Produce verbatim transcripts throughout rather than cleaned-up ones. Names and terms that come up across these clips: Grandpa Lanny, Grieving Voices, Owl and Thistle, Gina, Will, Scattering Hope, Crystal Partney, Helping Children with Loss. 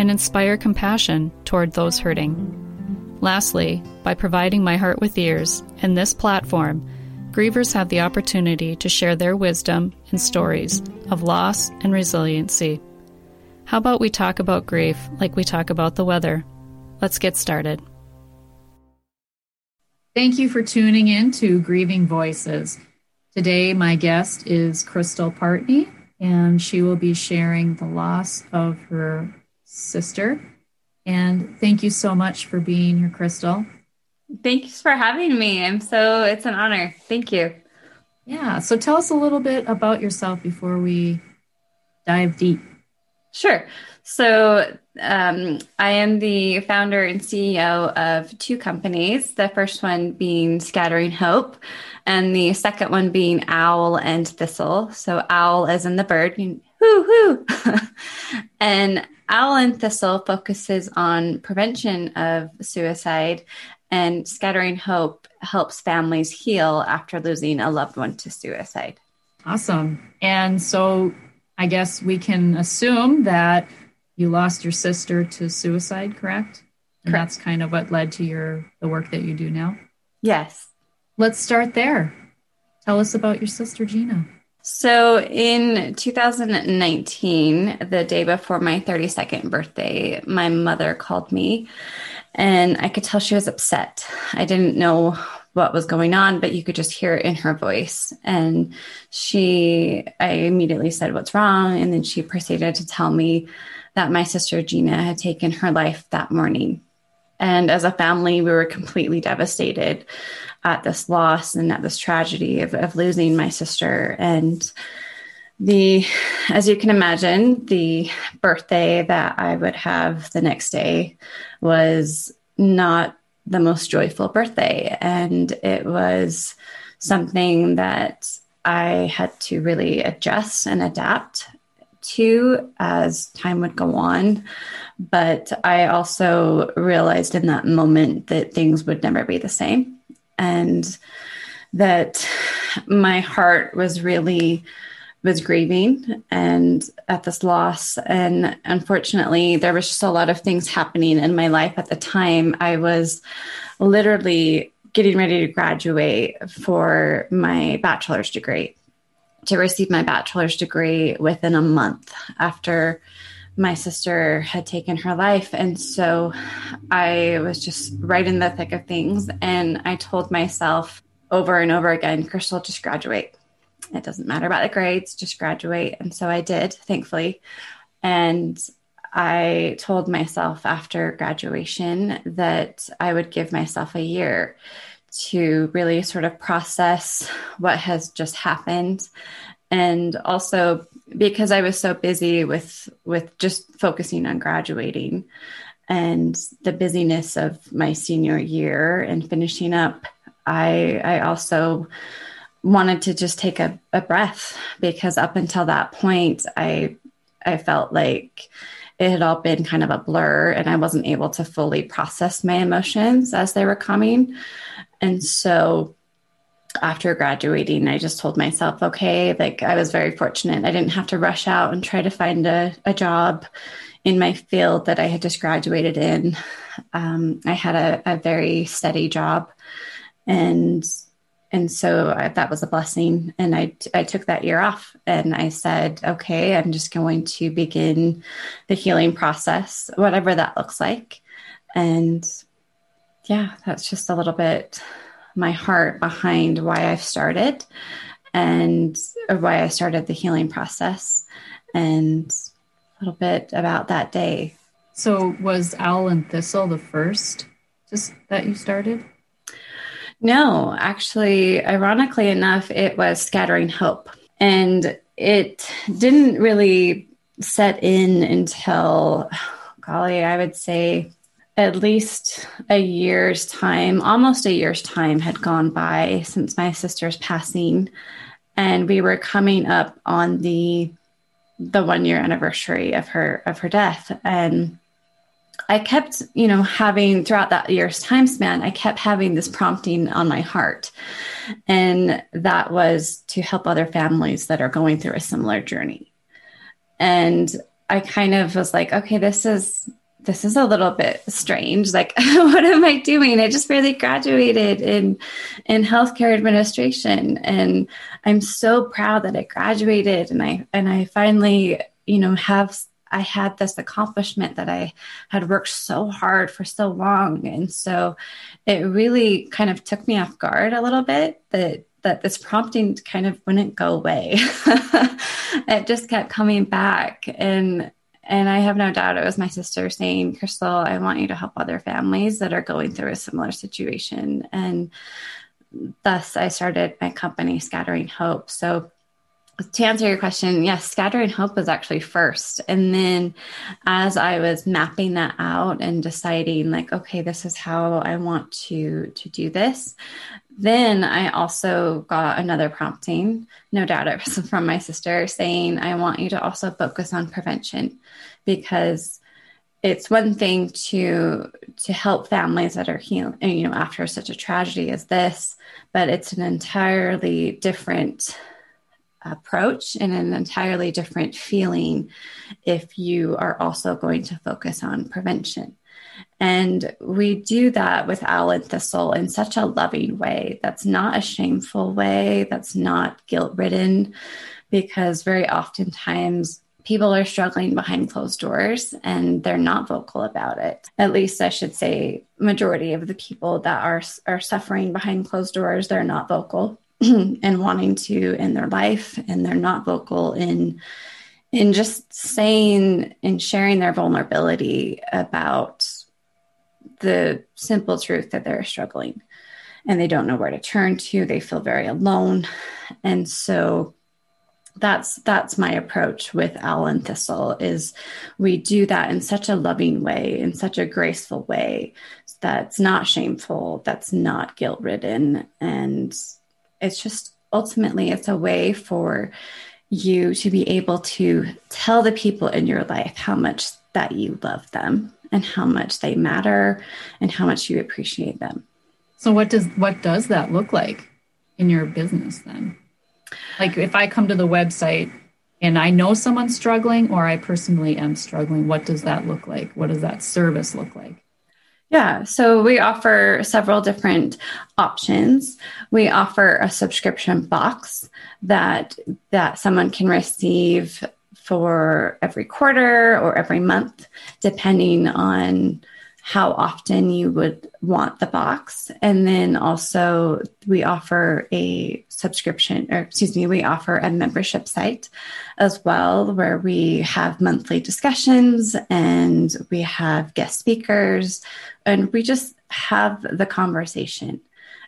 and inspire compassion toward those hurting. Lastly, by providing my heart with ears and this platform, grievers have the opportunity to share their wisdom and stories of loss and resiliency. How about we talk about grief like we talk about the weather? Let's get started. Thank you for tuning in to Grieving Voices. Today, my guest is Crystal Partney, and she will be sharing the loss of her sister. And thank you so much for being here, Crystal. Thanks for having me. I'm so, it's an honor. Thank you. Yeah. So tell us a little bit about yourself before we dive deep. Sure. So um, I am the founder and C E O of two companies, the first one being Scattering Hope and the second one being Owl and Thistle. So owl as in the bird, and hoo hoo. And Owl and Thistle focuses on prevention of suicide, and Scattering Hope helps families heal after losing a loved one to suicide. Awesome. And so I guess we can assume that you lost your sister to suicide, correct? And correct. That's kind of what led to your the work that you do now? Yes. Let's start there. Tell us about your sister, Gina. So in two thousand nineteen, the day before my thirty-second birthday, my mother called me, and I could tell she was upset. I didn't know what was going on, but you could just hear it in her voice. And she, I immediately said, "What's wrong?" And then she proceeded to tell me that my sister Gina had taken her life that morning. And as a family, we were completely devastated at this loss and at this tragedy of, of losing my sister. And the, as you can imagine, the birthday that I would have the next day was not the most joyful birthday. And it was something that I had to really adjust and adapt to as time would go on. But I also realized in that moment that things would never be the same, and that my heart was really was grieving and at this loss. And unfortunately, there was just a lot of things happening in my life at the time. I was literally getting ready to graduate for my bachelor's degree, to receive my bachelor's degree within a month after my sister had taken her life. And so I was just right in the thick of things. And I told myself over and over again, Crystal, just graduate. It doesn't matter about the grades, just graduate. And so I did, thankfully. And I told myself after graduation that I would give myself a year to really sort of process what has just happened. And also because I was so busy with, with just focusing on graduating and the busyness of my senior year and finishing up, I, I also wanted to just take a, a breath, because up until that point, I, I felt like it had all been kind of a blur and I wasn't able to fully process my emotions as they were coming. And so after graduating, I just told myself, okay, like I was very fortunate. I didn't have to rush out and try to find a, a job in my field that I had just graduated in. Um, I had a, a very steady job, and, and so I, that was a blessing. And I, I took that year off, and I said, okay, I'm just going to begin the healing process, whatever that looks like. And yeah, that's just a little bit my heart behind why I've started and why I started the healing process, and a little bit about that day. So was Owl and Thistle the first just that you started? No, actually, ironically enough, it was Scattering Hope. And it didn't really set in until, golly, I would say at least a year's time, almost a year's time had gone by since my sister's passing. And we were coming up on the the one year anniversary of her of her death. And I kept, you know, having throughout that year's time span, I kept having this prompting on my heart. And that was to help other families that are going through a similar journey. And I kind of was like, okay, this is this is a little bit strange. Like, what am I doing? I just barely graduated in, in healthcare administration. And I'm so proud that I graduated. And I, and I finally, you know, have, I had this accomplishment that I had worked so hard for so long. And so it really kind of took me off guard a little bit that, that this prompting kind of wouldn't go away. It just kept coming back. And, And I have no doubt it was my sister saying, Crystal, I want you to help other families that are going through a similar situation. And thus I started my company, Scattering Hope. So to answer your question, yes, Scattering Hope was actually first. And then as I was mapping that out and deciding like, okay, this is how I want to, to do this. Then I also got another prompting, no doubt it was from my sister, saying, I want you to also focus on prevention, because it's one thing to to help families that are healing, you know, after such a tragedy as this, but it's an entirely different approach and an entirely different feeling if you are also going to focus on prevention. And we do that with Owl and Thistle in such a loving way. That's not a shameful way. That's not guilt-ridden, because very oftentimes people are struggling behind closed doors and they're not vocal about it. At least I should say majority of the people that are, are suffering behind closed doors, they're not vocal and wanting to in their life, and they're not vocal in in just saying and sharing their vulnerability about the simple truth that they're struggling and they don't know where to turn to. They feel very alone. And so that's, that's my approach with Owl and Thistle, is we do that in such a loving way, in such a graceful way. That's not shameful. That's not guilt ridden. And it's just, ultimately it's a way for you to be able to tell the people in your life how much that you love them and how much they matter and how much you appreciate them. So what does what does that look like in your business then? Like if I come to the website and I know someone's struggling, or I personally am struggling, what does that look like? What does that service look like? Yeah, so we offer several different options. We offer a subscription box that that someone can receive for every quarter or every month, depending on how often you would want the box. And then also we offer a subscription, or excuse me, we offer a membership site as well, where we have monthly discussions and we have guest speakers and we just have the conversation.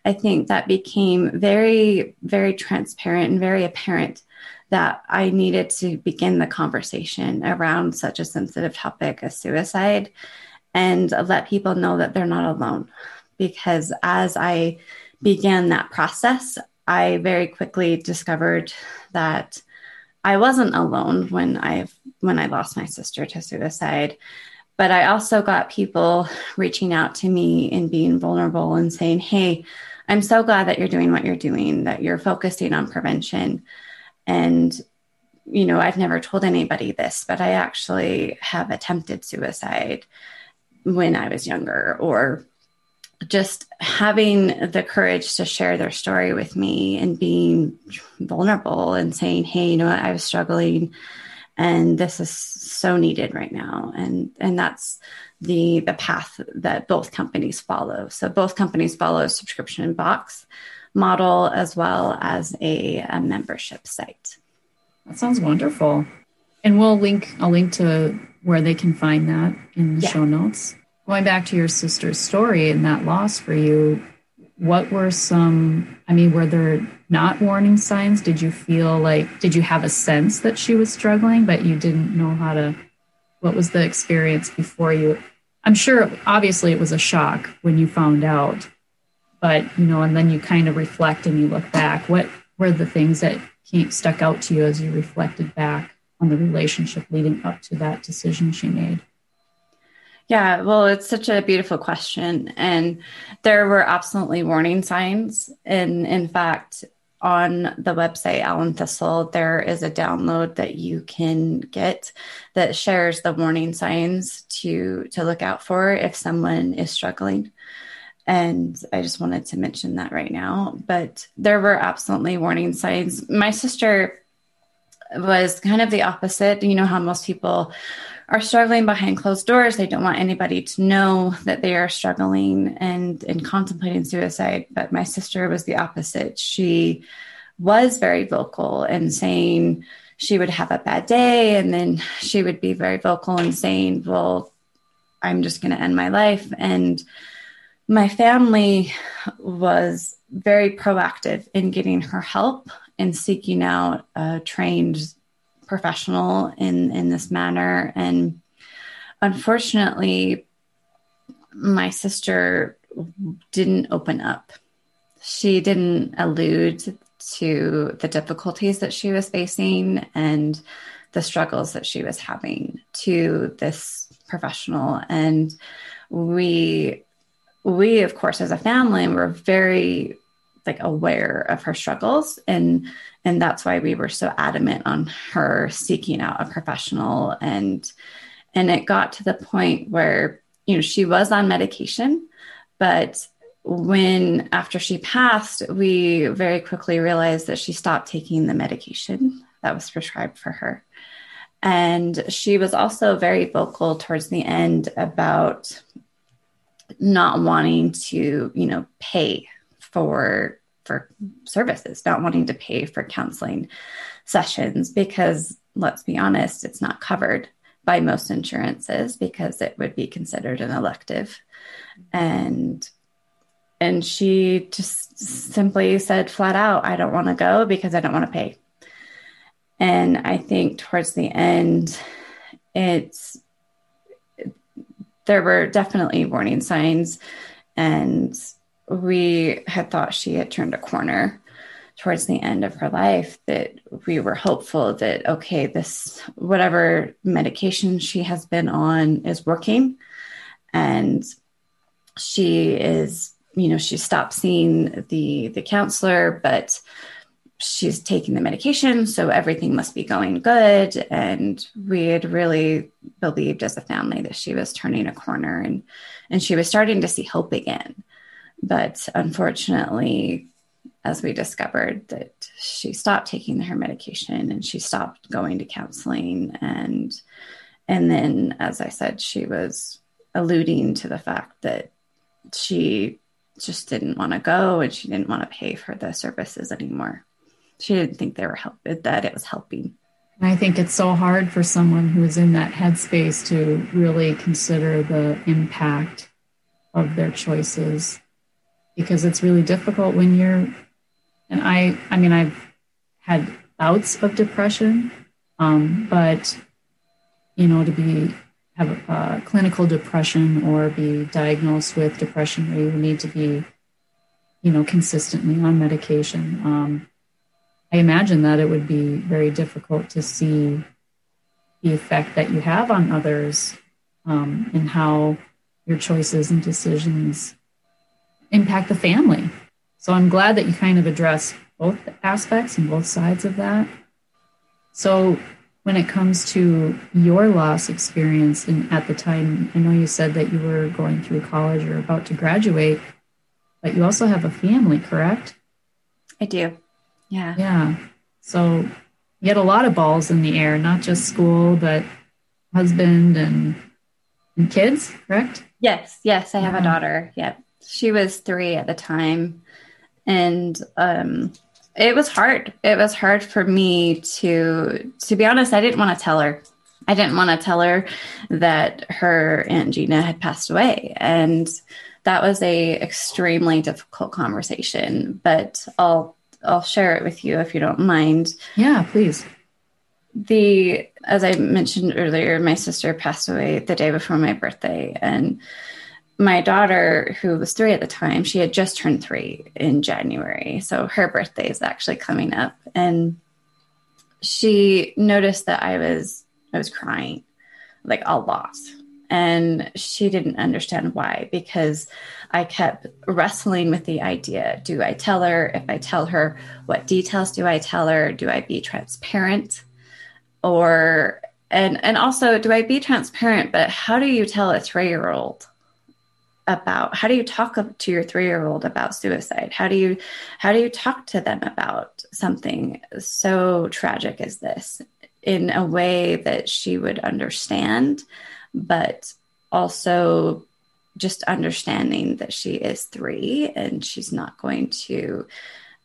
I think that became very, very transparent and very apparent that I needed to begin the conversation around such a sensitive topic as suicide, and let people know that they're not alone. Because as I began that process, I very quickly discovered that I wasn't alone when I when I lost my sister to suicide. But I also got people reaching out to me and being vulnerable and saying, hey, I'm so glad that you're doing what you're doing, that you're focusing on prevention. And, you know, I've never told anybody this, but I actually have attempted suicide when I was younger, or just having the courage to share their story with me and being vulnerable and saying, hey, you know what, I was struggling and this is so needed right now. And, and that's the, the path that both companies follow. So both companies follow a subscription box model as well as a, a membership site. That sounds wonderful. And we'll link, I'll link to where they can find that in the yeah. show notes. Going back to your sister's story and that loss for you, what were some, I mean, were there not warning signs? Did you feel like, did you have a sense that she was struggling, but you didn't know how to, what was the experience before you I'm sure, obviously, it was a shock when you found out, but, you know, and then you kind of reflect and you look back. What were the things that came, stuck out to you as you reflected back on the relationship leading up to that decision she made? Yeah, well, it's such a beautiful question. And there were absolutely warning signs. And in fact, on the website, Owl and Thistle, there is a download that you can get that shares the warning signs to, to look out for if someone is struggling. And I just wanted to mention that right now, but there were absolutely warning signs. My sister was kind of the opposite. You know how most people are struggling behind closed doors. They don't want anybody to know that they are struggling and, and contemplating suicide. But my sister was the opposite. She was very vocal in saying she would have a bad day. And then she would be very vocal in saying, well, I'm just going to end my life. And my family was very proactive in getting her help and seeking out a trained professional in, in this manner. And unfortunately, my sister didn't open up. She didn't allude to the difficulties that she was facing and the struggles that she was having to this professional. And we, we, of course, as a family, were very like aware of her struggles. And, and that's why we were so adamant on her seeking out a professional. And, and it got to the point where, you know, she was on medication, but when, after she passed, we very quickly realized that she stopped taking the medication that was prescribed for her. And she was also very vocal towards the end about not wanting to, you know, pay for for services, not wanting to pay for counseling sessions, because let's be honest, it's not covered by most insurances because it would be considered an elective. And, and she just simply said flat out, I don't want to go because I don't want to pay. And I think towards the end, it's, there were definitely warning signs, and we had thought she had turned a corner towards the end of her life, that we were hopeful that, okay, this, whatever medication she has been on is working. And she is, you know, she stopped seeing the, the counselor, but she's taking the medication, so everything must be going good. And we had really believed as a family that she was turning a corner, and, and she was starting to see hope again. But unfortunately, as we discovered, that she stopped taking her medication and she stopped going to counseling. And, and then, as I said, she was alluding to the fact that she just didn't want to go and she didn't want to pay for the services anymore. She didn't think they were help, that it was helping. And I think it's so hard for someone who is in that headspace to really consider the impact of their choices, because it's really difficult when you're, and I, I mean, I've had bouts of depression, um, but, you know, to be, have a, uh, clinical depression or be diagnosed with depression where you need to be, you know, consistently on medication. Um, I imagine that it would be very difficult to see the effect that you have on others, um, and how your choices and decisions impact the family. So I'm glad that you kind of address both aspects and both sides of that. So when it comes to your loss experience, and at the time, I know you said that you were going through college or about to graduate, but you also have a family, correct? I do. Yeah. Yeah. So you had a lot of balls in the air, not just school, but husband and, and kids, correct? Yes. Yes. I have yeah. a daughter. Yep. Yeah. She was three at the time, and um, it was hard. It was hard for me to, to be honest, I didn't want to tell her. I didn't want to tell her that her Aunt Gina had passed away. And that was a extremely difficult conversation, but I'll, I'll share it with you if you don't mind. Yeah, please. the, as I mentioned earlier, my sister passed away the day before my birthday, and my daughter, who was three at the time, she had just turned three in January. So her birthday is actually coming up, and she noticed that I was, I was crying like a lot. And she didn't understand why, because I kept wrestling with the idea. Do I tell her? If I tell her, what details do I tell her? Do I be transparent? Or, and, and also, do I be transparent, but how do you tell a three-year-old about, how do you talk to your three-year-old about suicide? How do you, how do you talk to them about something so tragic as this in a way that she would understand, but also just understanding that she is three and she's not going to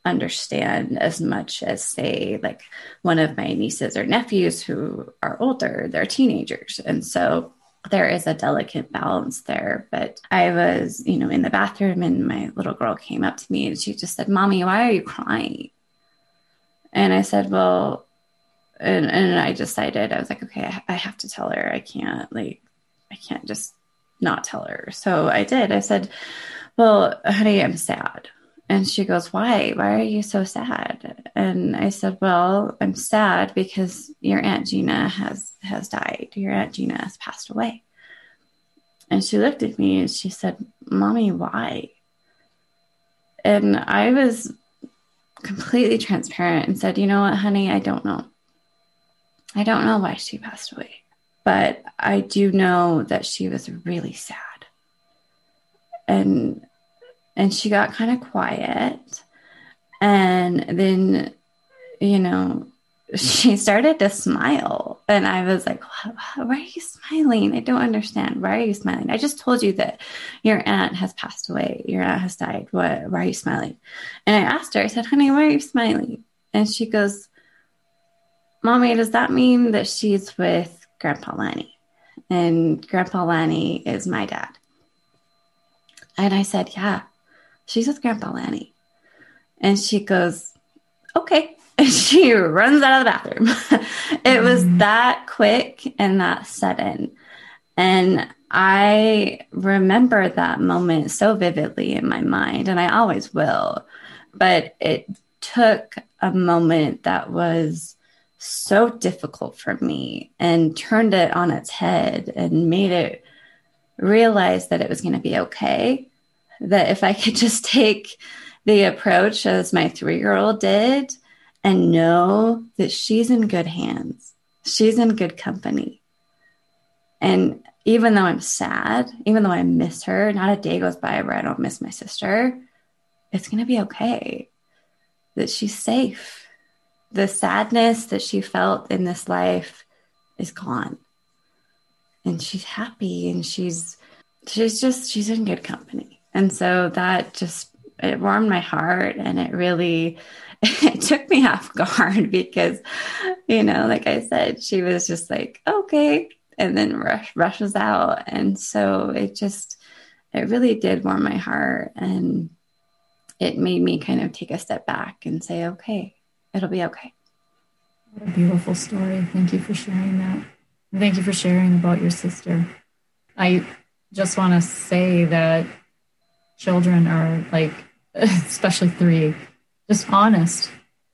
understand as much as, say, like one of my nieces or nephews who are older, they're teenagers. And so there is a delicate balance there. But I was, you know, in the bathroom, and my little girl came up to me and she just said, "Mommy, why are you crying?" And I said, well, And and I decided, I was like, okay, I, I have to tell her. I can't like, I can't just not tell her. So I did. I said, "Well, honey, I'm sad." And she goes, "Why? Why are you so sad?" And I said, "Well, I'm sad because your Aunt Gina has, has died. Your Aunt Gina has passed away." And she looked at me and she said, "Mommy, why?" And I was completely transparent and said, "You know what, honey, I don't know. I don't know why she passed away, but I do know that she was really sad." And, and she got kind of quiet. And then, you know, she started to smile, and I was like, "Why are you smiling? I don't understand. Why are you smiling? I just told you that your aunt has passed away. Your aunt has died. What, why are you smiling?" And I asked her, I said, "Honey, why are you smiling?" And she goes, "Mommy, does that mean that she's with Grandpa Lanny? And Grandpa Lanny is my dad." And I said, "Yeah, she's with Grandpa Lanny." And she goes, "Okay." And she runs out of the bathroom. It was that quick and that sudden. And I remember that moment so vividly in my mind, and I always will. But it took a moment that was so difficult for me, and turned it on its head and made it realize that it was going to be okay. That if I could just take the approach as my three-year-old did and know that she's in good hands, she's in good company. And even though I'm sad, even though I miss her, not a day goes by where I don't miss my sister, it's going to be okay. That she's safe. The sadness that she felt in this life is gone, and she's happy, and she's, she's just, she's in good company. And so that just, it warmed my heart, and it really, it took me off guard because, you know, like I said, she was just like, "Okay," and then rush, rushes out. And so it just, it really did warm my heart, and it made me kind of take a step back and say, okay, it'll be okay. What a beautiful story. Thank you for sharing that. And thank you for sharing about your sister. I just want to say that children are, like, especially three, just honest,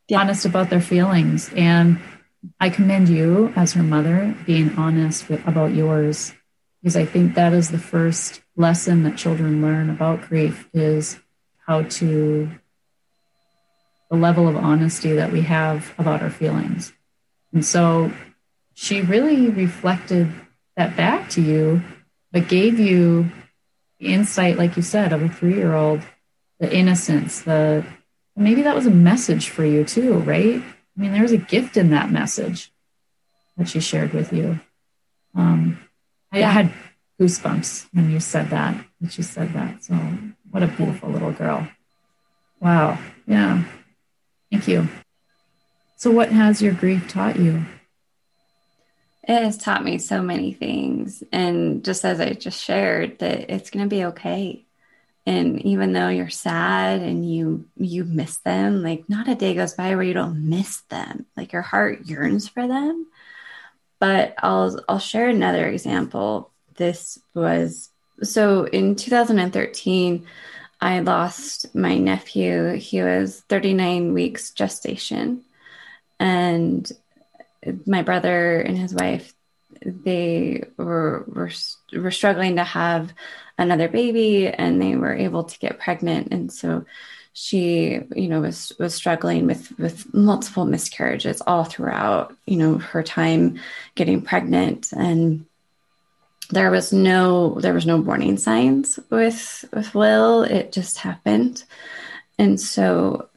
yeah. honest about their feelings. And I commend you as her mother being honest with, about yours, because I think that is the first lesson that children learn about grief, is how to, the level of honesty that we have about our feelings. And so she really reflected that back to you, but gave you the insight, like you said, of a three-year-old, the innocence, the, maybe that was a message for you too, right? I mean, there was a gift in that message that she shared with you. Um, I had goosebumps when you said that, when she said that. So what a beautiful little girl. Wow. Yeah. Thank you. So what has your grief taught you? It has taught me so many things. And just as I just shared, that it's going to be okay. And even though you're sad and you, you miss them, like not a day goes by where you don't miss them. Like your heart yearns for them. But I'll, I'll share another example. This was, so in two thousand thirteen, I lost my nephew. He was thirty-nine weeks gestation, and my brother and his wife, they were, were, were struggling to have another baby, and they were able to get pregnant. And so she, you know, was, was struggling with, with multiple miscarriages all throughout, you know, her time getting pregnant. And there was no, there was no warning signs with, with Will. It just happened. And so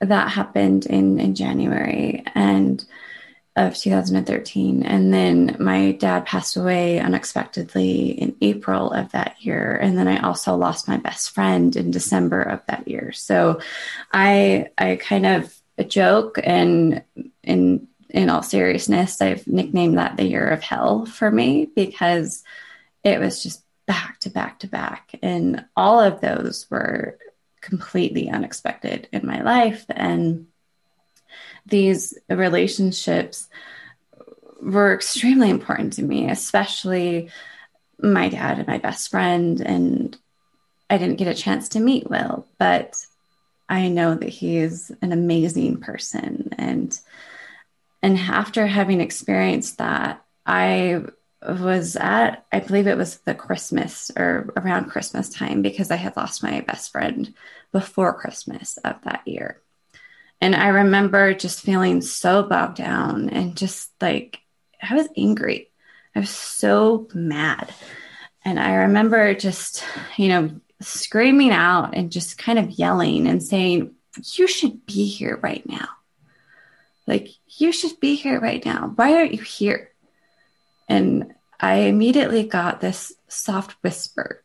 that happened in, in January and of two thousand thirteen. And then my dad passed away unexpectedly in April of that year. And then I also lost my best friend in December of that year. So I, I kind of joke, and in, in all seriousness, I've nicknamed that the year of hell for me, because it was just back to back to back. And all of those were completely unexpected in my life. And these relationships were extremely important to me, especially my dad and my best friend. And I didn't get a chance to meet Will, but I know that he is an amazing person. And, and after having experienced that, I was at, I believe it was the Christmas or around Christmas time, because I had lost my best friend before Christmas of that year. And I remember just feeling so bogged down and just like, I was angry. I was so mad. And I remember just, you know, screaming out and just kind of yelling and saying, you should be here right now. Like, you should be here right now. Why aren't you here? And I immediately got this soft whisper.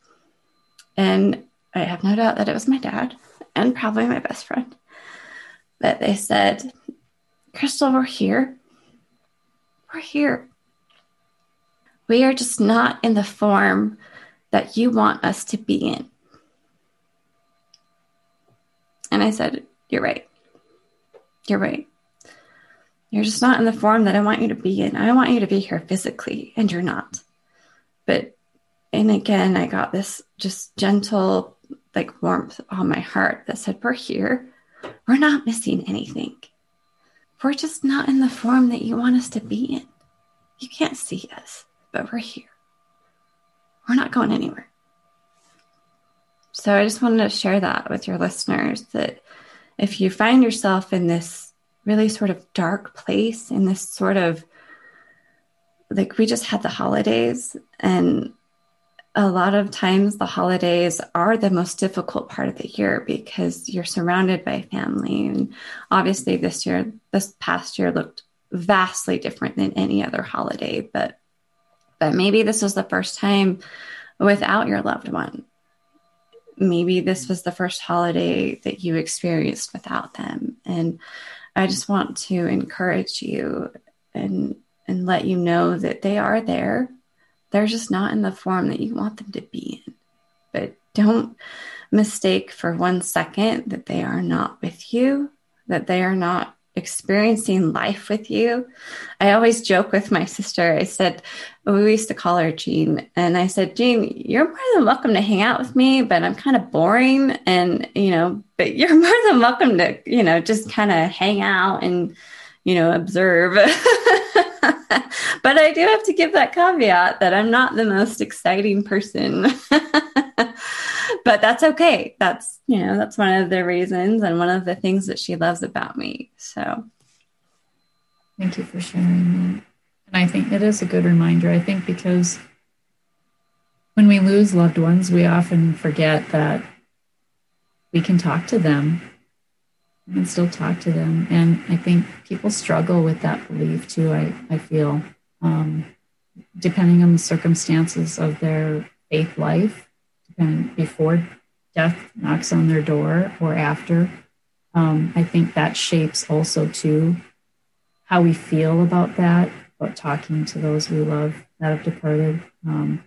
And I have no doubt that it was my dad and probably my best friend. But they said, Crystal, we're here. We're here. We are just not in the form that you want us to be in. And I said, you're right. You're right. You're just not in the form that I want you to be in. I want you to be here physically, and you're not. But, and again, I got this just gentle, like warmth on my heart that said, we're here. We're not missing anything. We're just not in the form that you want us to be in. You can't see us, but we're here. We're not going anywhere. So I just wanted to share that with your listeners, that if you find yourself in this really sort of dark place, in this sort of, like, we just had the holidays, and a lot of times the holidays are the most difficult part of the year because you're surrounded by family. And obviously this year, this past year looked vastly different than any other holiday, but, but maybe this was the first time without your loved one. Maybe this was the first holiday that you experienced without them. And I just want to encourage you and, and let you know that they are there. They're just not in the form that you want them to be in. But don't mistake for one second that they are not with you, that they are not experiencing life with you. I always joke with my sister. I said, we used to call her Jean. And I said, Jean, you're more than welcome to hang out with me, but I'm kind of boring. And, you know, but you're more than welcome to, you know, just kind of hang out and, you know, observe. But I do have to give that caveat that I'm not the most exciting person, but that's okay. That's, you know, that's one of the reasons and one of the things that she loves about me. So thank you for sharing that. And I think it is a good reminder, I think, because when we lose loved ones, we often forget that we can talk to them. I can still talk to them. And I think people struggle with that belief too, I, I feel, um, depending on the circumstances of their faith life, depending before death knocks on their door or after. Um, I think that shapes also too how we feel about that, about talking to those we love that have departed. Um,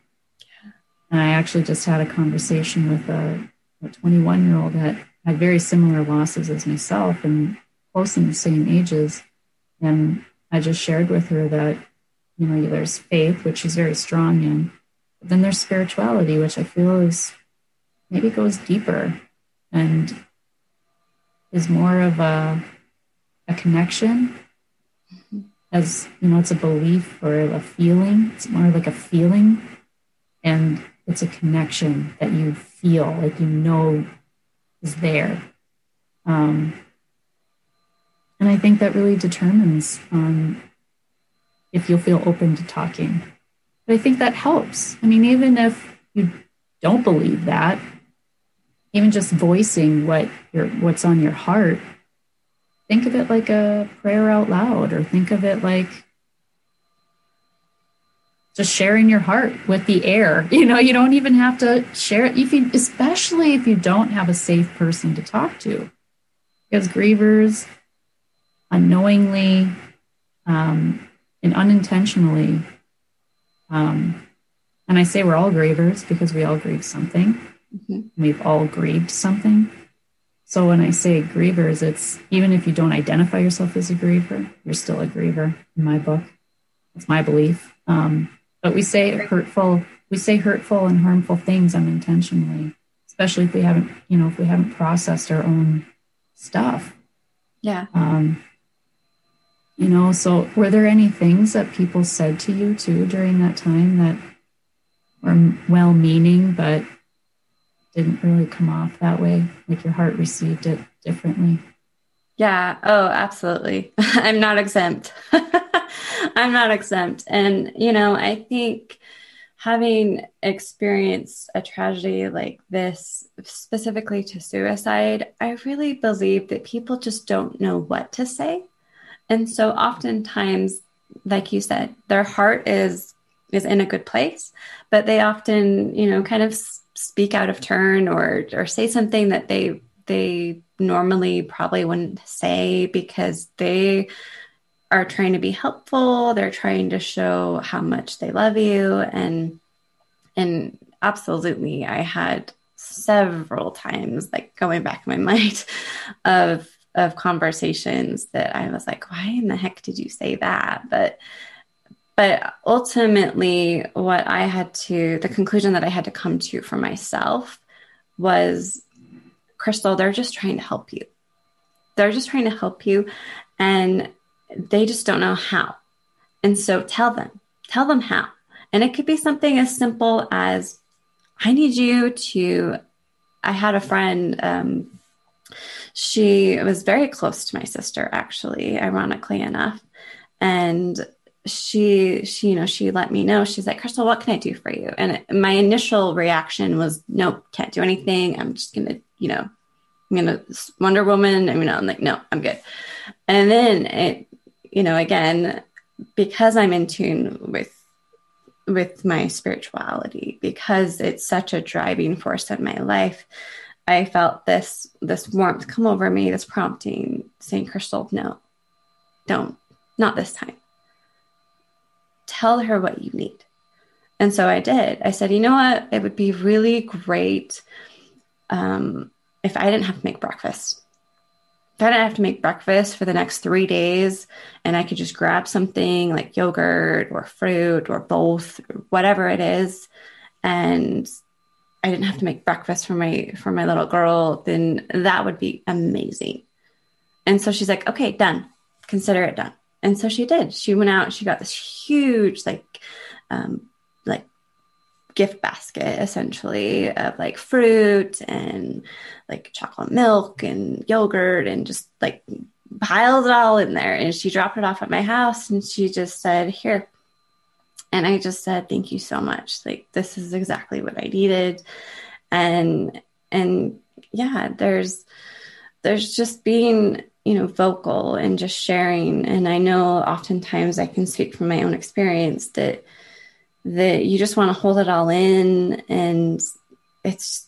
and I actually just had a conversation with a a twenty-one-year-old that had very similar losses as myself and close in the same ages. And I just shared with her that, you know, there's faith, which she's very strong in, but then there's spirituality, which I feel is maybe goes deeper and is more of a a connection. As, you know, it's a belief or a feeling. It's more like a feeling, and it's a connection that you feel, like, you know, is there. Um, and I think that really determines um, if you'll feel open to talking. But I think that helps. I mean, even if you don't believe that, even just voicing what your what's on your heart, think of it like a prayer out loud, or think of it like just sharing your heart with the air. You know, you don't even have to share it, if you, especially if you don't have a safe person to talk to. Because grievers unknowingly um, and unintentionally, um, and I say we're all grievers because we all grieve something. Mm-hmm. We've all grieved something. So when I say grievers, it's even if you don't identify yourself as a griever, you're still a griever in my book. It's my belief. Um, but we say hurtful, we say hurtful and harmful things unintentionally, especially if we haven't, you know, if we haven't processed our own stuff. Yeah. Um, you know, so were there any things that people said to you too during that time that were well-meaning, but didn't really come off that way, like your heart received it differently? Yeah. Oh, absolutely. I'm not exempt. I'm not exempt. And, you know, I think having experienced a tragedy like this, specifically to suicide, I really believe that people just don't know what to say. And so oftentimes, like you said, their heart is, is in a good place, but they often, you know, kind of speak out of turn or or say something that they they normally probably wouldn't say because they are trying to be helpful. They're trying to show how much they love you. And and absolutely, I had several times, like, going back in my mind of of conversations that I was like, why in the heck did you say that? But But ultimately, what I had to, the conclusion that I had to come to for myself was, Crystal, they're just trying to help you. They're just trying to help you, and they just don't know how. And so tell them, tell them how. And it could be something as simple as, I need you to, I had a friend, um, she was very close to my sister, actually, ironically enough. And she, she, you know, she let me know, she's like, Crystal, what can I do for you? And it, my initial reaction was, nope, can't do anything. I'm just going to, you know, I'm going to Wonder Woman. I mean, I'm like, no, I'm good. And then it, you know, again, because I'm in tune with, with my spirituality, because it's such a driving force in my life, I felt this, this warmth come over me, this prompting saying, Crystal, no, don't, not this time. Tell her what you need. And so I did. I said, you know what? It would be really great um, if I didn't have to make breakfast. If I didn't have to make breakfast for the next three days and I could just grab something like yogurt or fruit or both, whatever it is. And I didn't have to make breakfast for my, for my little girl, then that would be amazing. And so she's like, okay, done. Consider it done. And so she did. She went out, she got this huge, like, um, like gift basket, essentially, of like fruit and like chocolate milk and yogurt, and just like piled it all in there. And she dropped it off at my house, and she just said, here. And I just said, thank you so much. Like, this is exactly what I needed. And, and yeah, there's, there's just being, you know, vocal and just sharing. And I know oftentimes I can speak from my own experience that, that you just want to hold it all in, and it's,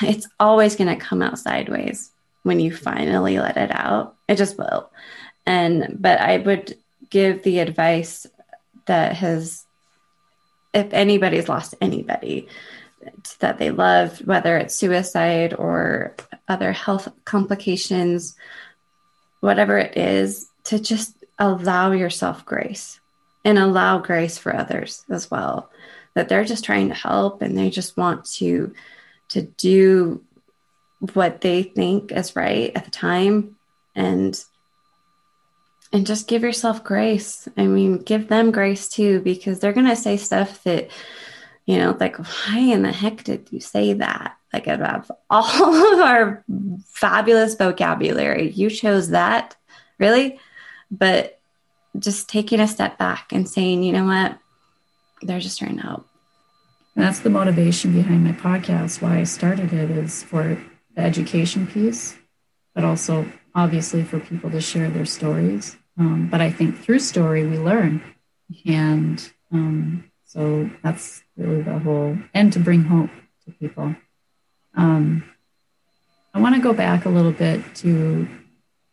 it's always going to come out sideways when you finally let it out. It just will. And, but I would give the advice that has, if anybody's lost anybody, that they loved, whether it's suicide or other health complications, whatever it is, to just allow yourself grace and allow grace for others as well, that they're just trying to help and they just want to, to do what they think is right at the time, and, and just give yourself grace. I mean, give them grace too, because they're going to say stuff that, you know, like, why in the heck did you say that? Like, out of all of our fabulous vocabulary, you chose that, really? But just taking a step back and saying, you know what, they're just trying to help. And that's the motivation behind my podcast, why I started it, is for the education piece, but also obviously for people to share their stories. Um, but I think through story, we learn. And um, so that's really the whole, and to bring hope to people. Um, I want to go back a little bit to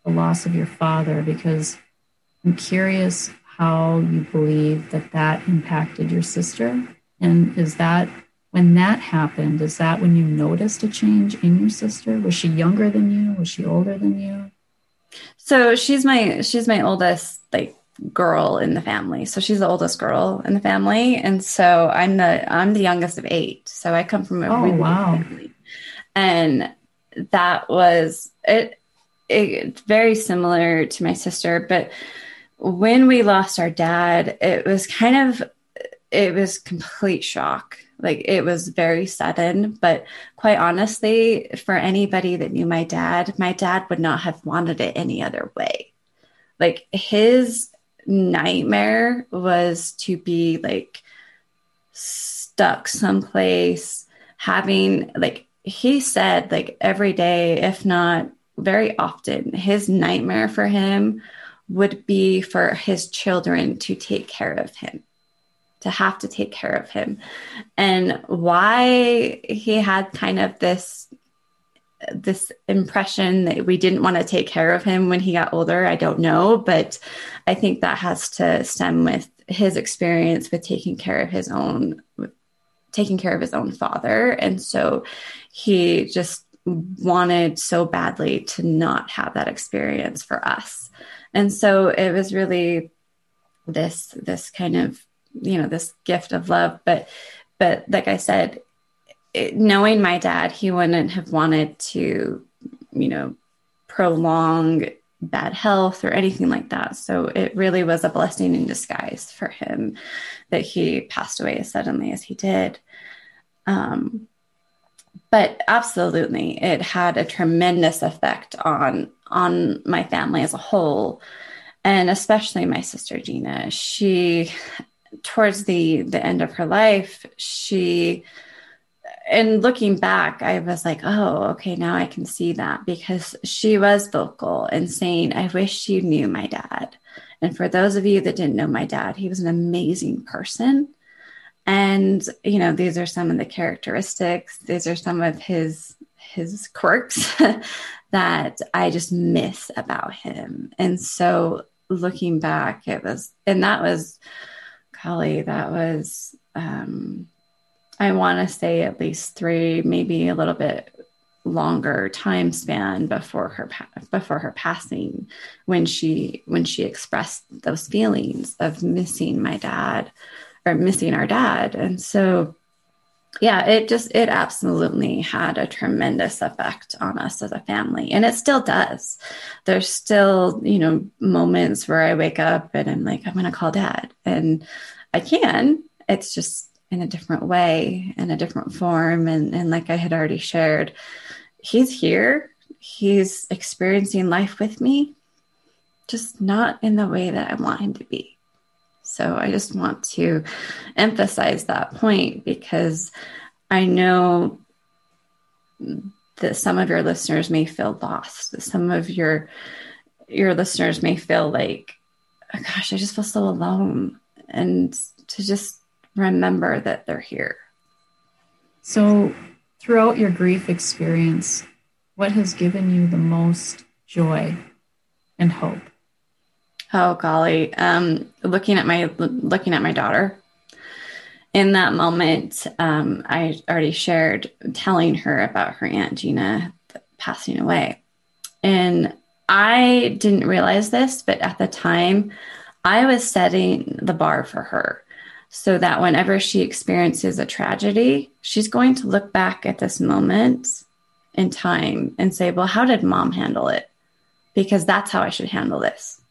the loss of your father, because I'm curious how you believe that that impacted your sister. And is that, when that happened, is that when you noticed a change in your sister? Was she younger than you? Was she older than you? So she's my, she's my oldest, like, girl in the family. So she's the oldest girl in the family. And so I'm the, I'm the youngest of eight. So I come from a oh, really wow. big family. And that was, it, it's very similar to my sister, but when we lost our dad, it was kind of, it was complete shock. Like, it was very sudden, but quite honestly, for anybody that knew my dad, my dad would not have wanted it any other way. Like, his nightmare was to be, like, stuck someplace, having, like, he said, like, every day, if not very often, his nightmare for him would be for his children to take care of him, to have to take care of him. And why he had kind of this, this impression that we didn't want to take care of him when he got older, I don't know, but I think that has to stem with his experience with taking care of his own, taking care of his own father. And so he just wanted so badly to not have that experience for us. And so it was really this, this kind of, you know, this gift of love. But, but like I said, it, knowing my dad, he wouldn't have wanted to, you know, prolong bad health or anything like that. So it really was a blessing in disguise for him that he passed away as suddenly as he did. Um, but absolutely, it had a tremendous effect on, on my family as a whole, and especially my sister, Gina. She, towards the, the end of her life, she, and looking back, I was like, oh, okay, now I can see that, because she was vocal and saying, I wish you knew my dad. And for those of you that didn't know my dad, he was an amazing person. And, you know, these are some of the characteristics, these are some of his, his quirks that I just miss about him. And so looking back, it was, and that was, golly, that was, um, I want to say at least three, maybe a little bit longer time span before her, before her passing, when she, when she expressed those feelings of missing my dad or missing our dad. And so, yeah, it just, it absolutely had a tremendous effect on us as a family. And it still does. There's still, you know, moments where I wake up and I'm like, I'm going to call dad, and I can, it's just in a different way, in a different form. And, and like I had already shared, he's here, he's experiencing life with me, just not in the way that I want him to be. So I just want to emphasize that point, because I know that some of your listeners may feel lost. Some of your, your listeners may feel like, oh gosh, I just feel so alone. And to just remember that they're here. So throughout your grief experience, what has given you the most joy and hope? Oh, golly. Um, looking at my, looking at my daughter in that moment, um, I already shared telling her about her Aunt Gina passing away. And I didn't realize this, but at the time I was setting the bar for her so that whenever she experiences a tragedy, she's going to look back at this moment in time and say, well, how did Mom handle it? Because that's how I should handle this.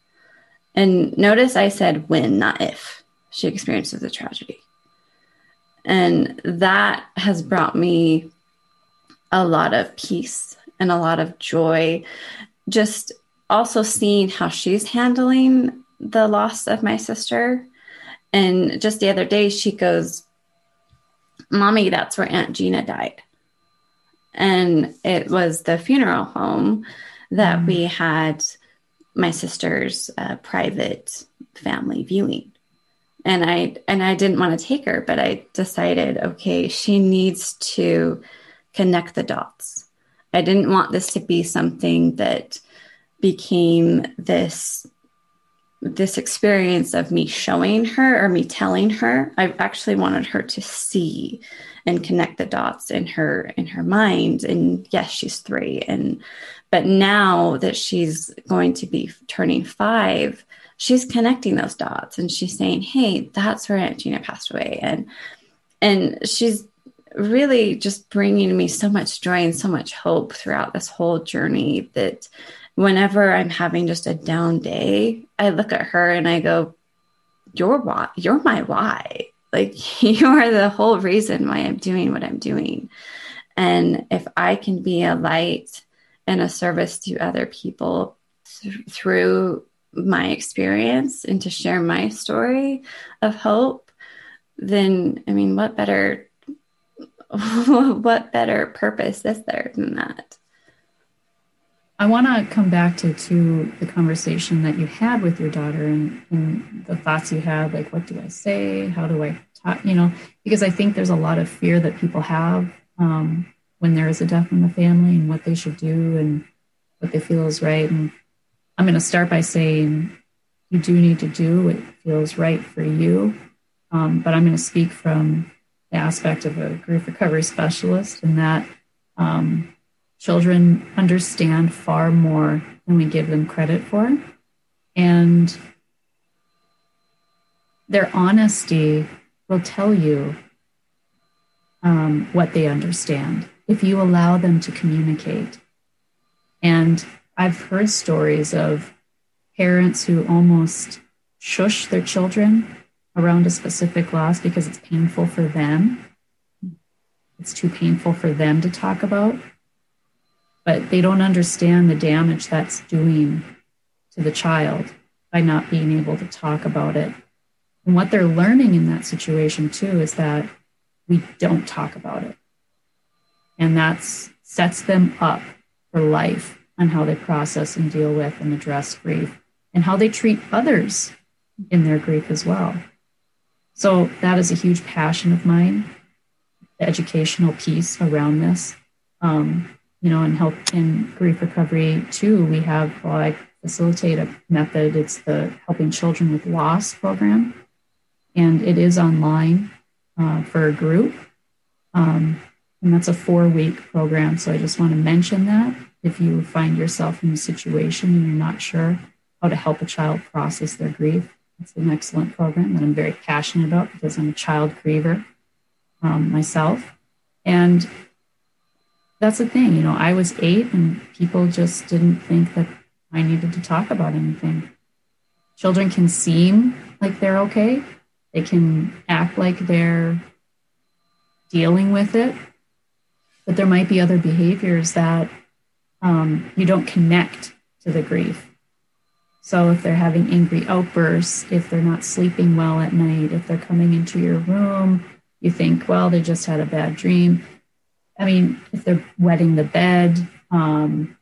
And notice I said when, not if she experiences a tragedy. And that has brought me a lot of peace and a lot of joy. Just also seeing how she's handling the loss of my sister. And just the other day, she goes, Mommy, that's where Aunt Gina died. And it was the funeral home that mm. we had my sister's uh, private family viewing. And I and I didn't want to take her, but I decided, okay, she needs to connect the dots. I didn't want this to be something that became this, this experience of me showing her or me telling her. I actually wanted her to see and connect the dots in her, in her mind. And yes, she's three. And, but now that she's going to be turning five, she's connecting those dots and she's saying, hey, that's where Aunt Gina passed away. And, and she's really just bringing me so much joy and so much hope throughout this whole journey that whenever I'm having just a down day, I look at her and I go, you're why, you're my why. Like, you are the whole reason why I'm doing what I'm doing. And if I can be a light and a service to other people th- through my experience and to share my story of hope, then, I mean, what better what better purpose is there than that? I want to come back to, to the conversation that you had with your daughter and, and the thoughts you had, like, what do I say? How do I talk? You know, because I think there's a lot of fear that people have um, when there is a death in the family and what they should do and what they feel is right. And I'm going to start by saying you do need to do what feels right for you. Um, but I'm going to speak from the aspect of a grief recovery specialist, and that um, children understand far more than we give them credit for. And their honesty will tell you um, what they understand if you allow them to communicate. And I've heard stories of parents who almost shush their children around a specific loss because it's painful for them. It's too painful for them to talk about, but they don't understand the damage that's doing to the child by not being able to talk about it. And what they're learning in that situation too is that we don't talk about it. And that sets them up for life on how they process and deal with and address grief and how they treat others in their grief as well. So that is a huge passion of mine, the educational piece around this. Um, you know, in help in grief recovery too, we have, well, I facilitate a method. It's the Helping Children with Loss program. And it is online uh, for a group. Um, and that's a four week program. So I just want to mention that if you find yourself in a situation and you're not sure how to help a child process their grief, it's an excellent program that I'm very passionate about because I'm a child griever um, myself. And that's the thing, you know, I was eight and people just didn't think that I needed to talk about anything. Children can seem like they're okay. They can act like they're dealing with it, but there might be other behaviors that um, you don't connect to the grief. So if they're having angry outbursts, if they're not sleeping well at night, if they're coming into your room, you think, well, they just had a bad dream. I mean, if they're wetting the bed, um,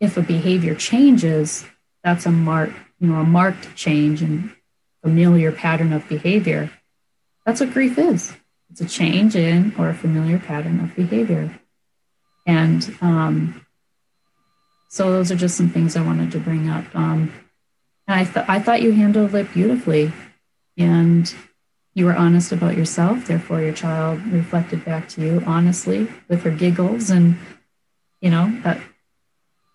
if a behavior changes, that's a mark, you know, a marked change in familiar pattern of behavior. That's what grief is. It's a change in or a familiar pattern of behavior. And um, so those are just some things I wanted to bring up. Um, And I, th- I thought you handled it beautifully. And You were honest about yourself, therefore your child reflected back to you honestly with her giggles, and you know that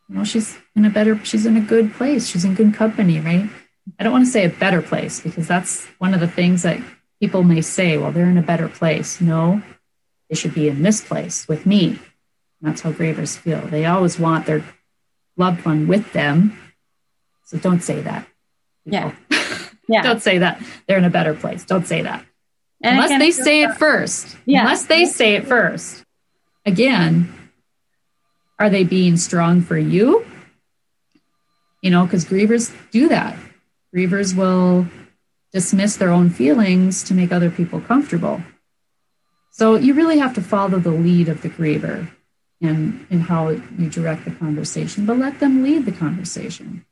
you know she's in a better, she's in a good place, she's in good company, right? I don't want to say a better place because that's one of the things that people may say, well, they're in a better place. No, they should be in this place with me. And that's how grievers feel. They always want their loved one with them. So don't say that. People. Yeah. Yeah. Don't say that. They're in a better place. Don't say that. And Unless they say that. it first. Yeah. Unless they say it first. Again, are they being strong for you? You know, because grievers do that. Grievers will dismiss their own feelings to make other people comfortable. So you really have to follow the lead of the griever and in how you direct the conversation, but let them lead the conversation.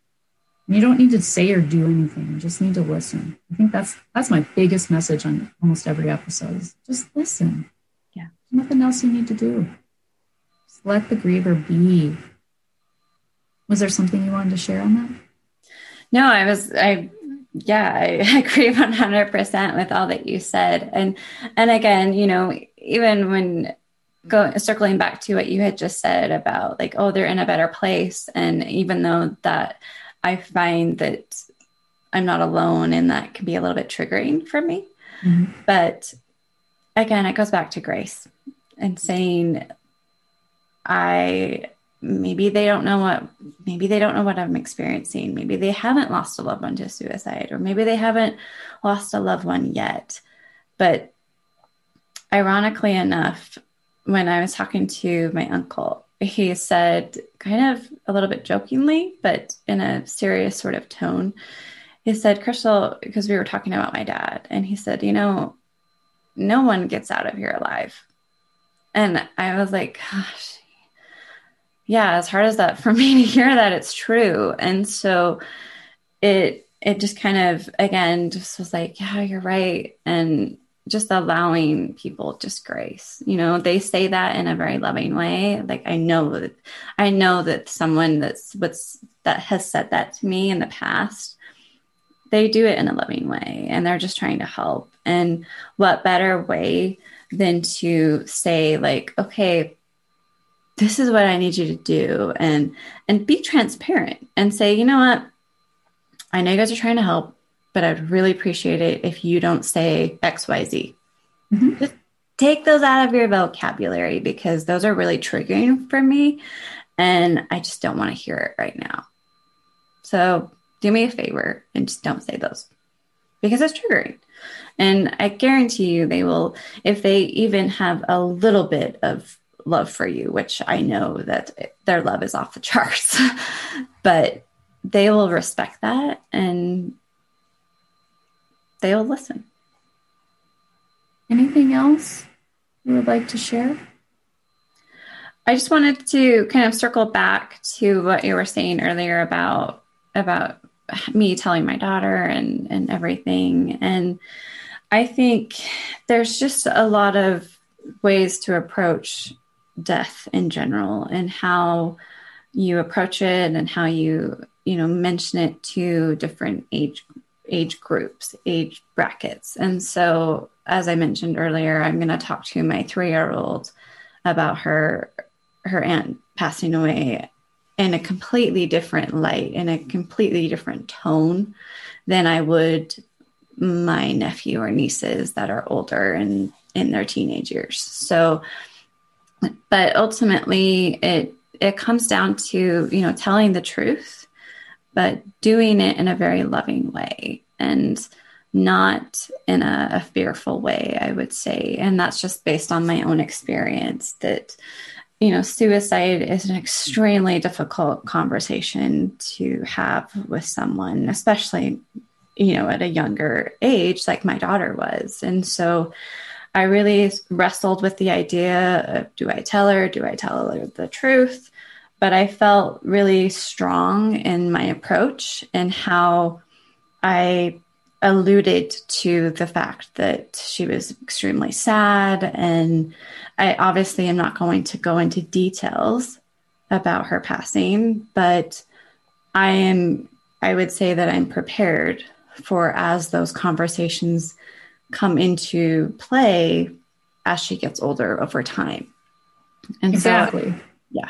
You don't need to say or do anything. You just need to listen. I think that's that's my biggest message on almost every episode is just listen. Yeah. There's nothing else you need to do. Just let the griever be. Was there something you wanted to share on that? No, I was, I, yeah, I agree one hundred percent with all that you said. And, and again, you know, even when going, circling back to what you had just said about like, oh, they're in a better place. And even though that, I find that I'm not alone and that can be a little bit triggering for me. Mm-hmm. But again, it goes back to grace and saying, I, maybe they don't know what, maybe they don't know what I'm experiencing. Maybe they haven't lost a loved one to suicide, or maybe they haven't lost a loved one yet. But ironically enough, when I was talking to my uncle, he said kind of a little bit jokingly, but in a serious sort of tone, he said, Crystal, because we were talking about my dad, and he said, you know, no one gets out of here alive. And I was like, gosh, yeah, as hard as that for me to hear that, it's true. And so it, it just kind of, again, just was like, yeah, you're right. And just allowing people just grace, you know, they say that in a very loving way. Like, I know that, I know that someone that's what's, that has said that to me in the past, they do it in a loving way and they're just trying to help. And what better way than to say like, okay, this is what I need you to do, and, and be transparent and say, you know what, I know you guys are trying to help, but I'd really appreciate it if you don't say X, Y, Z. Mm-hmm. Just take those out of your vocabulary because those are really triggering for me and I just don't want to hear it right now. So do me a favor and just don't say those because it's triggering. And I guarantee you they will, if they even have a little bit of love for you, which I know that their love is off the charts, but they will respect that and they will listen. Anything else you would like to share? I just wanted to kind of circle back to what you were saying earlier about, about me telling my daughter and, and everything. And I think there's just a lot of ways to approach death in general and how you approach it and how you, you know, mention it to different age, age groups, age brackets. And so, as I mentioned earlier, I'm going to talk to my three-year-old about her, her aunt passing away in a completely different light, in a completely different tone than I would my nephew or nieces that are older and in their teenage years. So, but ultimately it, it comes down to, you know, telling the truth, but doing it in a very loving way and not in a, a fearful way, I would say. And that's just based on my own experience that, you know, suicide is an extremely difficult conversation to have with someone, especially, you know, at a younger age, like my daughter was. And so I really wrestled with the idea of, do I tell her? Do I tell her the truth? But I felt really strong in my approach and how I alluded to the fact that she was extremely sad. And I obviously am not going to go into details about her passing, but I am, I would say that I'm prepared for as those conversations come into play as she gets older over time. And exactly. So, yeah.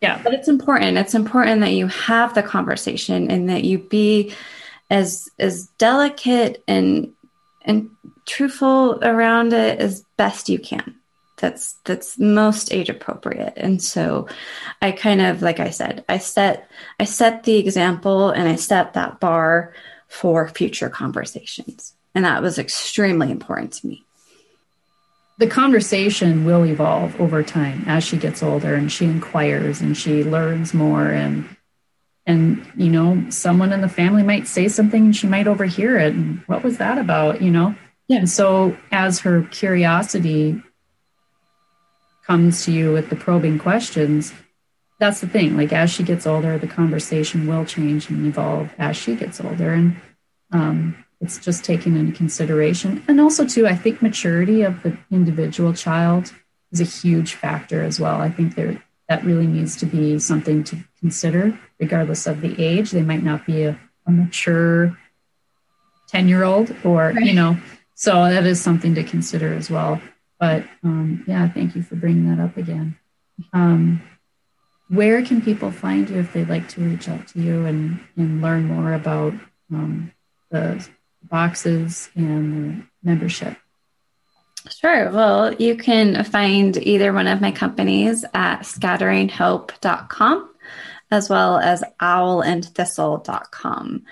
Yeah. But it's important. It's important that you have the conversation and that you be as, as delicate and, and truthful around it as best you can. That's, that's most age appropriate. And so I kind of, like I said, I set, I set the example and I set that bar for future conversations. And that was extremely important to me. The conversation will evolve over time as she gets older and she inquires and she learns more. And, and, you know, someone in the family might say something and she might overhear it. And what was that about, you know? Yeah. And so as her curiosity comes to you with the probing questions, that's the thing. Like, as she gets older, the conversation will change and evolve as she gets older. And um, it's just taken into consideration. And also, too, I think maturity of the individual child is a huge factor as well. I think there that really needs to be something to consider, regardless of the age. They might not be a, a mature ten-year-old or, right. you know, so that is something to consider as well. But um, yeah, thank you for bringing that up again. Um, where can people find you if they'd like to reach out to you and, and learn more about um, the boxes and the membership? Sure. Well, you can find either one of my companies at scattering hope dot com as well as owl and thistle dot com.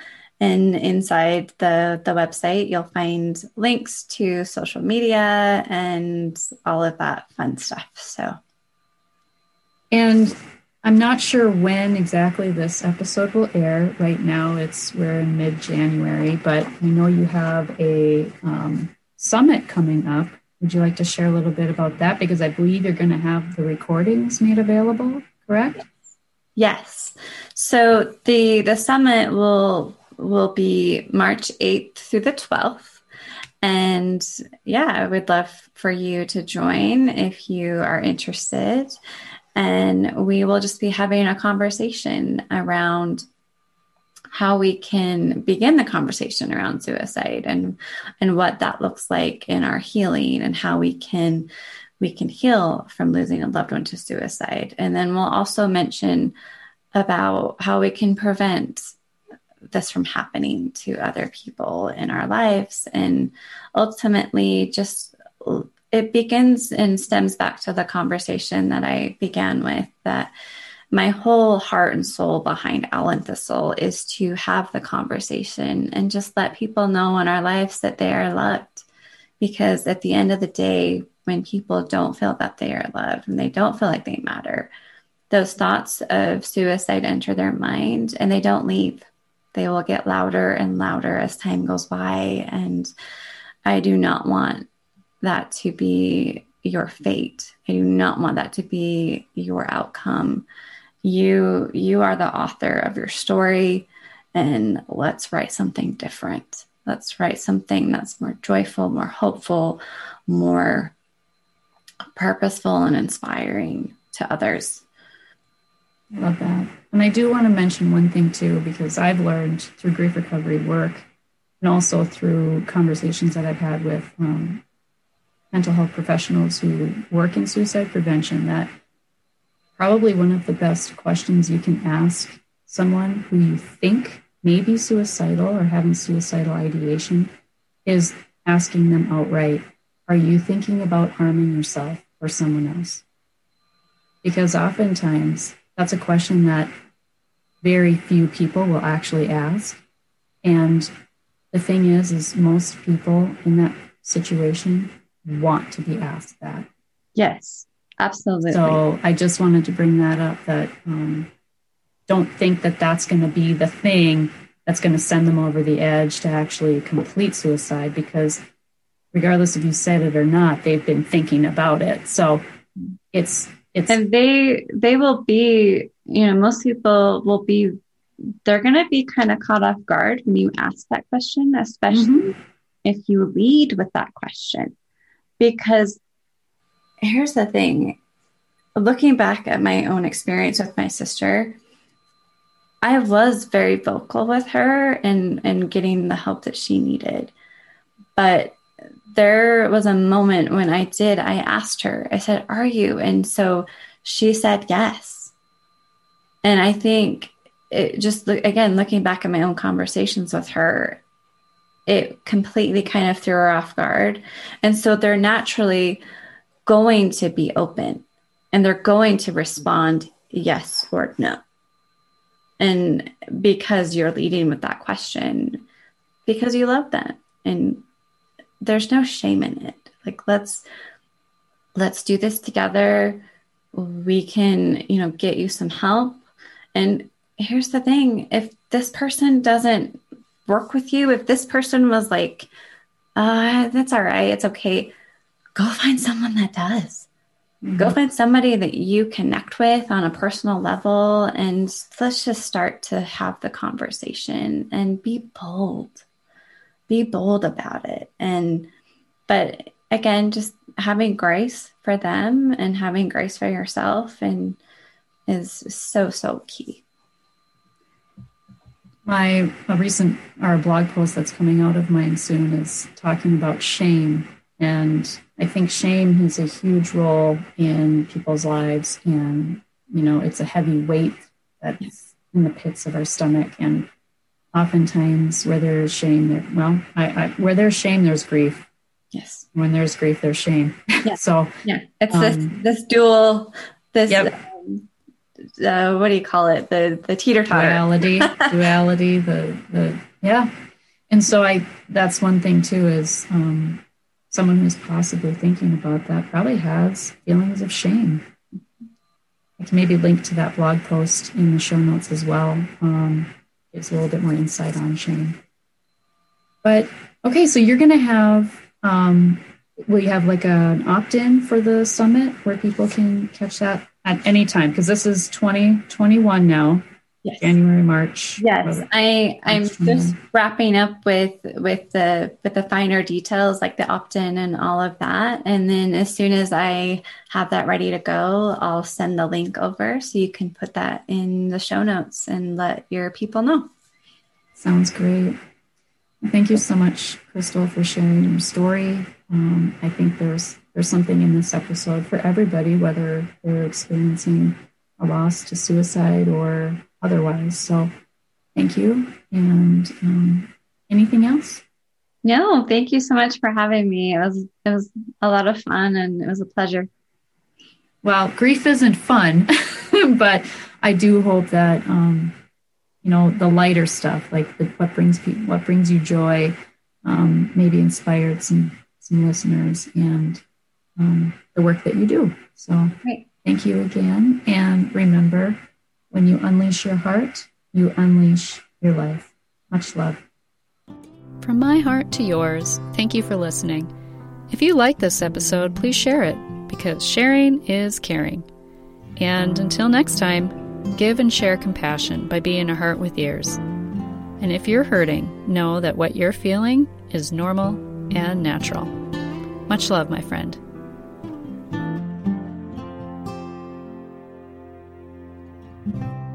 And inside the, the website, you'll find links to social media and all of that fun stuff. So, and I'm not sure when exactly this episode will air. Right now, it's we're in mid-January, but I know you have a um, summit coming up. Would you like to share a little bit about that? Because I believe you're going to have the recordings made available, correct? Yes. So the the summit will... will be March eighth through the twelfth. And yeah, I would love for you to join if you are interested. And we will just be having a conversation around how we can begin the conversation around suicide and, and what that looks like in our healing and how we can, we can heal from losing a loved one to suicide. And then we'll also mention about how we can prevent this from happening to other people in our lives. And ultimately, just it begins and stems back to the conversation that I began with, that my whole heart and soul behind Owl and Thistle is to have the conversation and just let people know in our lives that they are loved. Because at the end of the day, when people don't feel that they are loved and they don't feel like they matter, those thoughts of suicide enter their mind and they don't leave. They will get louder and louder as time goes by. And I do not want that to be your fate. I do not want that to be your outcome. You, you are the author of your story, and let's write something different. Let's write something that's more joyful, more hopeful, more purposeful and inspiring to others. I love that. And I do want to mention one thing too, because I've learned through grief recovery work and also through conversations that I've had with um, mental health professionals who work in suicide prevention, that probably one of the best questions you can ask someone who you think may be suicidal or having suicidal ideation is asking them outright, are you thinking about harming yourself or someone else? Because oftentimes, that's a question that very few people will actually ask. And the thing is, is most people in that situation want to be asked that. Yes, absolutely. So I just wanted to bring that up, that um, don't think that that's going to be the thing that's going to send them over the edge to actually complete suicide, because regardless if you said it or not, they've been thinking about it. So it's It's, and they they will be, you know, most people will be, they're going to be kind of caught off guard when you ask that question, especially mm-hmm. if you lead with that question. Because here's the thing, looking back at my own experience with my sister, I was very vocal with her and, and getting the help that she needed. But there was a moment when I did, I asked her, I said, are you? And so she said, yes. And I think it just, again, looking back at my own conversations with her, it completely kind of threw her off guard. And so they're naturally going to be open and they're going to respond yes or no. And because you're leading with that question, because you love them, and there's no shame in it. Like, let's, let's do this together. We can, you know, get you some help. And here's the thing. If this person doesn't work with you, if this person was like, uh, that's all right, it's okay, go find someone that does. Mm-hmm. Go find somebody that you connect with on a personal level, and let's just start to have the conversation and be bold, be bold about it. And, but again, just having grace for them and having grace for yourself and is so, so key. My a recent, our blog post that's coming out of mine soon is talking about shame. And I think shame has a huge role in people's lives. And, you know, it's a heavy weight that's in the pits of our stomach. And oftentimes where there is shame, there, well, I, I, where there's shame, there's grief. Yes. When there's grief, there's shame. Yeah. So yeah, it's um, this, this dual, this, yep. um, uh, what do you call it? The, the teeter-totter. Duality, duality, the, the, yeah. And so I, that's one thing too, is, um, someone who's possibly thinking about that probably has feelings of shame. I can maybe link to that blog post in the show notes as well. Um, gives a little bit more insight on shame. But, okay, so you're going to have, um, will you have like a, an opt-in for the summit where people can catch that at any time? Because this is twenty twenty-one now. Yes. January, March. Yes. I, I'm just wrapping up with, with the, with the finer details, like the opt-in and all of that. And then as soon as I have that ready to go, I'll send the link over so you can put that in the show notes and let your people know. Sounds great. Thank you so much, Crystal, for sharing your story. Um, I think there's, there's something in this episode for everybody, whether they're experiencing a loss to suicide or otherwise. So thank you. And um, anything else? No, thank you so much for having me. It was, it was a lot of fun and it was a pleasure. Well, grief isn't fun, but I do hope that, um, you know, the lighter stuff, like the, what brings people, what brings you joy, um, maybe inspired some, some listeners and um, the work that you do. So great. Thank you again. And remember, when you unleash your heart, you unleash your life. Much love. From my heart to yours, thank you for listening. If you like this episode, please share it, because sharing is caring. And until next time, give and share compassion by being a heart with ears. And if you're hurting, know that what you're feeling is normal and natural. Much love, my friend. Thank you.